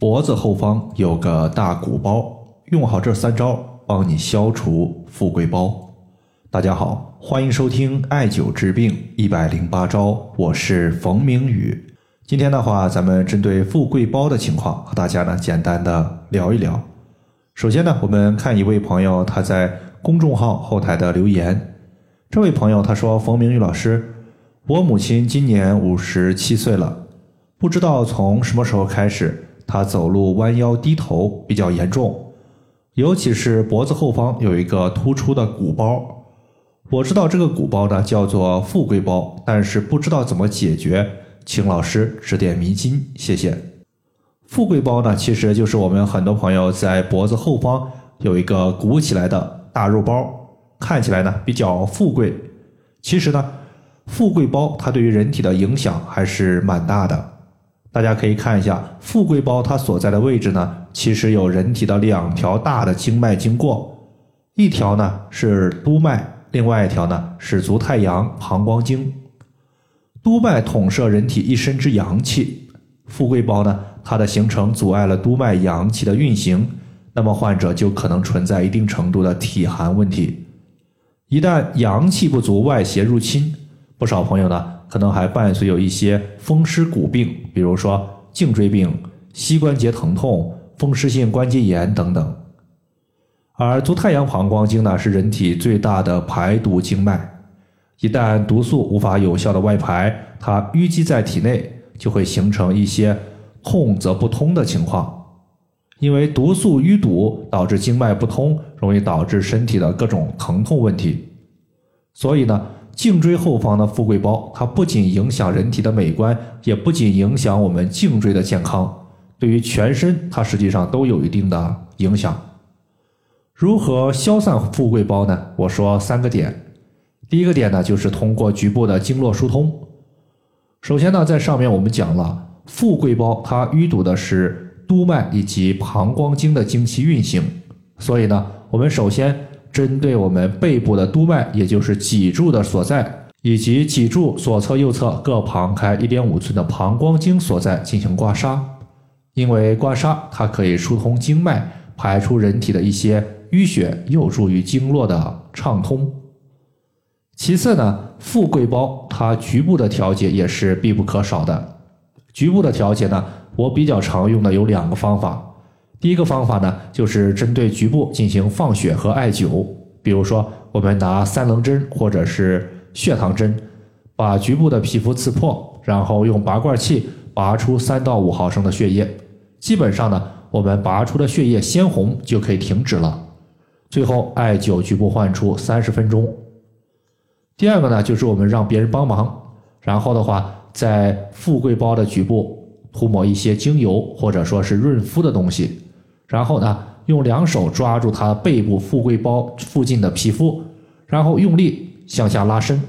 脖子后方有个大鼓包，用好这三招帮你消除富贵包。大家好，欢迎收听艾灸治病108招，我是冯明宇。今天的话，咱们针对富贵包的情况和大家呢简单的聊一聊。首先呢，我们看一位朋友他在公众号后台的留言。这位朋友他说，冯明宇老师，我母亲今年57岁了，不知道从什么时候开始，她走路弯腰低头比较严重，尤其是脖子后方有一个突出的鼓包。我知道这个鼓包呢叫做富贵包，但是不知道怎么解决，请老师指点迷津，谢谢。富贵包呢其实就是我们很多朋友在脖子后方有一个鼓起来的大肉包，看起来呢比较富贵。其实呢，富贵包它对于人体的影响还是蛮大的。大家可以看一下，富贵包它所在的位置呢，其实有人体的两条大的经脉经过，一条呢是督脉，另外一条呢是足太阳膀胱经。督脉统摄人体一身之阳气，富贵包呢它的形成阻碍了督脉阳气的运行，那么患者就可能存在一定程度的体寒问题。一旦阳气不足，外邪入侵，不少朋友呢可能还伴随有一些风湿骨病，比如说颈椎病、膝关节疼痛、风湿性关节炎等等。而足太阳膀胱经呢是人体最大的排毒经脉，一旦毒素无法有效的外排，它淤积在体内，就会形成一些痛则不通的情况。因为毒素淤堵导致经脉不通，容易导致身体的各种疼痛问题。所以呢，颈椎后方的富贵包，它不仅影响人体的美观，也不仅影响我们颈椎的健康，对于全身它实际上都有一定的影响。如何消散富贵包呢？我说三个点。第一个点呢，就是通过局部的经络疏通。首先呢，在上面我们讲了，富贵包它淤堵的是督脉以及膀胱经的经气运行，所以呢，我们首先针对我们背部的督脉，也就是脊柱的所在，以及脊柱左侧右侧各旁开 1.5 寸的膀胱经所在进行刮痧。因为刮痧它可以疏通经脉，排出人体的一些淤血，有助于经络的畅通。其次呢，富贵包它局部的调节也是必不可少的。局部的调节呢，我比较常用的有两个方法。第一个方法呢，就是针对局部进行放血和艾灸，比如说我们拿三棱针或者是血糖针，把局部的皮肤刺破，然后用拔罐器拔出3到5毫升的血液。基本上呢，我们拔出的血液鲜红就可以停止了。最后艾灸局部患处30分钟。第二个呢，就是我们让别人帮忙，然后的话在富贵包的局部涂抹一些精油或者说是润肤的东西，然后呢用2手抓住它背部富贵包附近的皮肤，然后用力向下拉伸。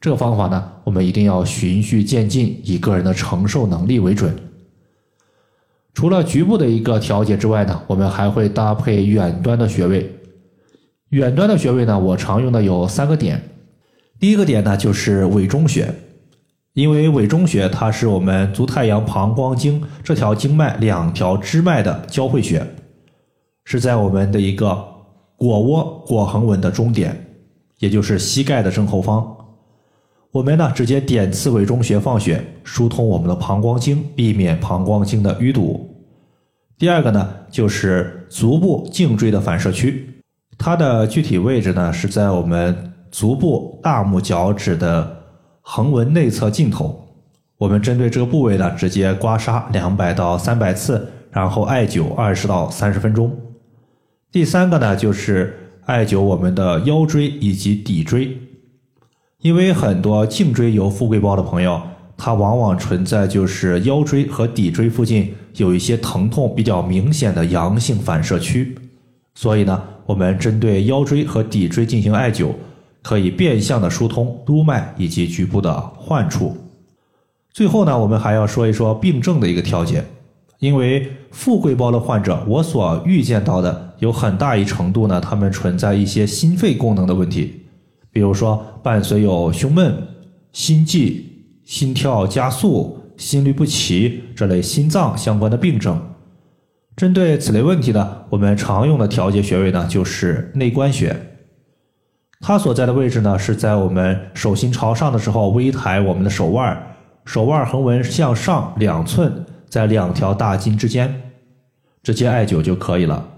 这个方法呢，我们一定要循序渐进，以个人的承受能力为准。除了局部的一个调节之外呢，我们还会搭配远端的穴位。远端的穴位呢，我常用的有三个点。第一个点呢，就是委中穴。因为委中穴它是我们足太阳膀胱经这条经脉两条支脉的交汇穴，是在我们的一个腘窝腘横纹的中点，也就是膝盖的正后方。我们呢直接点刺委中穴放血，疏通我们的膀胱经，避免膀胱经的淤堵。第二个呢，就是足部颈椎的反射区。它的具体位置呢，是在我们足部大拇脚趾的横纹内侧尽头。我们针对这个部位呢，直接刮痧200到300次，然后艾灸20到30分钟。第三个呢，就是艾灸我们的腰椎以及骶椎。因为很多颈椎有富贵包的朋友，它往往存在就是腰椎和骶椎附近有一些疼痛比较明显的阳性反射区，所以呢，我们针对腰椎和骶椎进行艾灸，可以变相的疏通督脉以及局部的患处。最后呢，我们还要说一说病症的一个调节。因为富贵包的患者，我所预见到的有很大一程度呢，他们存在一些心肺功能的问题，比如说伴随有胸闷、心悸、心跳加速、心律不齐这类心脏相关的病症。针对此类问题呢，我们常用的调节穴位呢就是内关穴。它所在的位置呢是在我们手心朝上的时候，微抬我们的手腕，手腕横纹向上2寸，在2条大筋之间，直接艾灸就可以了。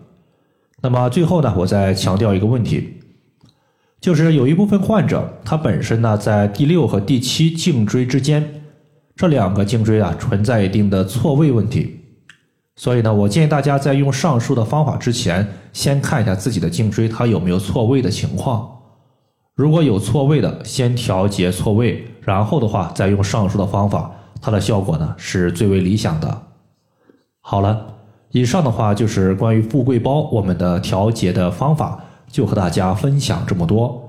那么最后呢，我再强调一个问题，就是有一部分患者他本身呢在第6和第7颈椎之间，这2个颈椎啊存在一定的错位问题。所以呢，我建议大家在用上述的方法之前，先看一下自己的颈椎它有没有错位的情况。如果有错位的，先调节错位，然后的话再用上述的方法，它的效果呢是最为理想的。好了，以上的话就是关于富贵包我们的调节的方法，就和大家分享这么多。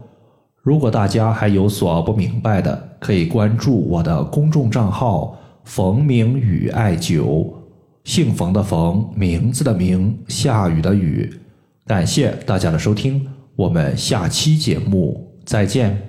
如果大家还有所不明白的，可以关注我的公众账号冯明宇艾灸，姓冯的冯，名字的名，下雨的雨。感谢大家的收听，我们下期节目再见。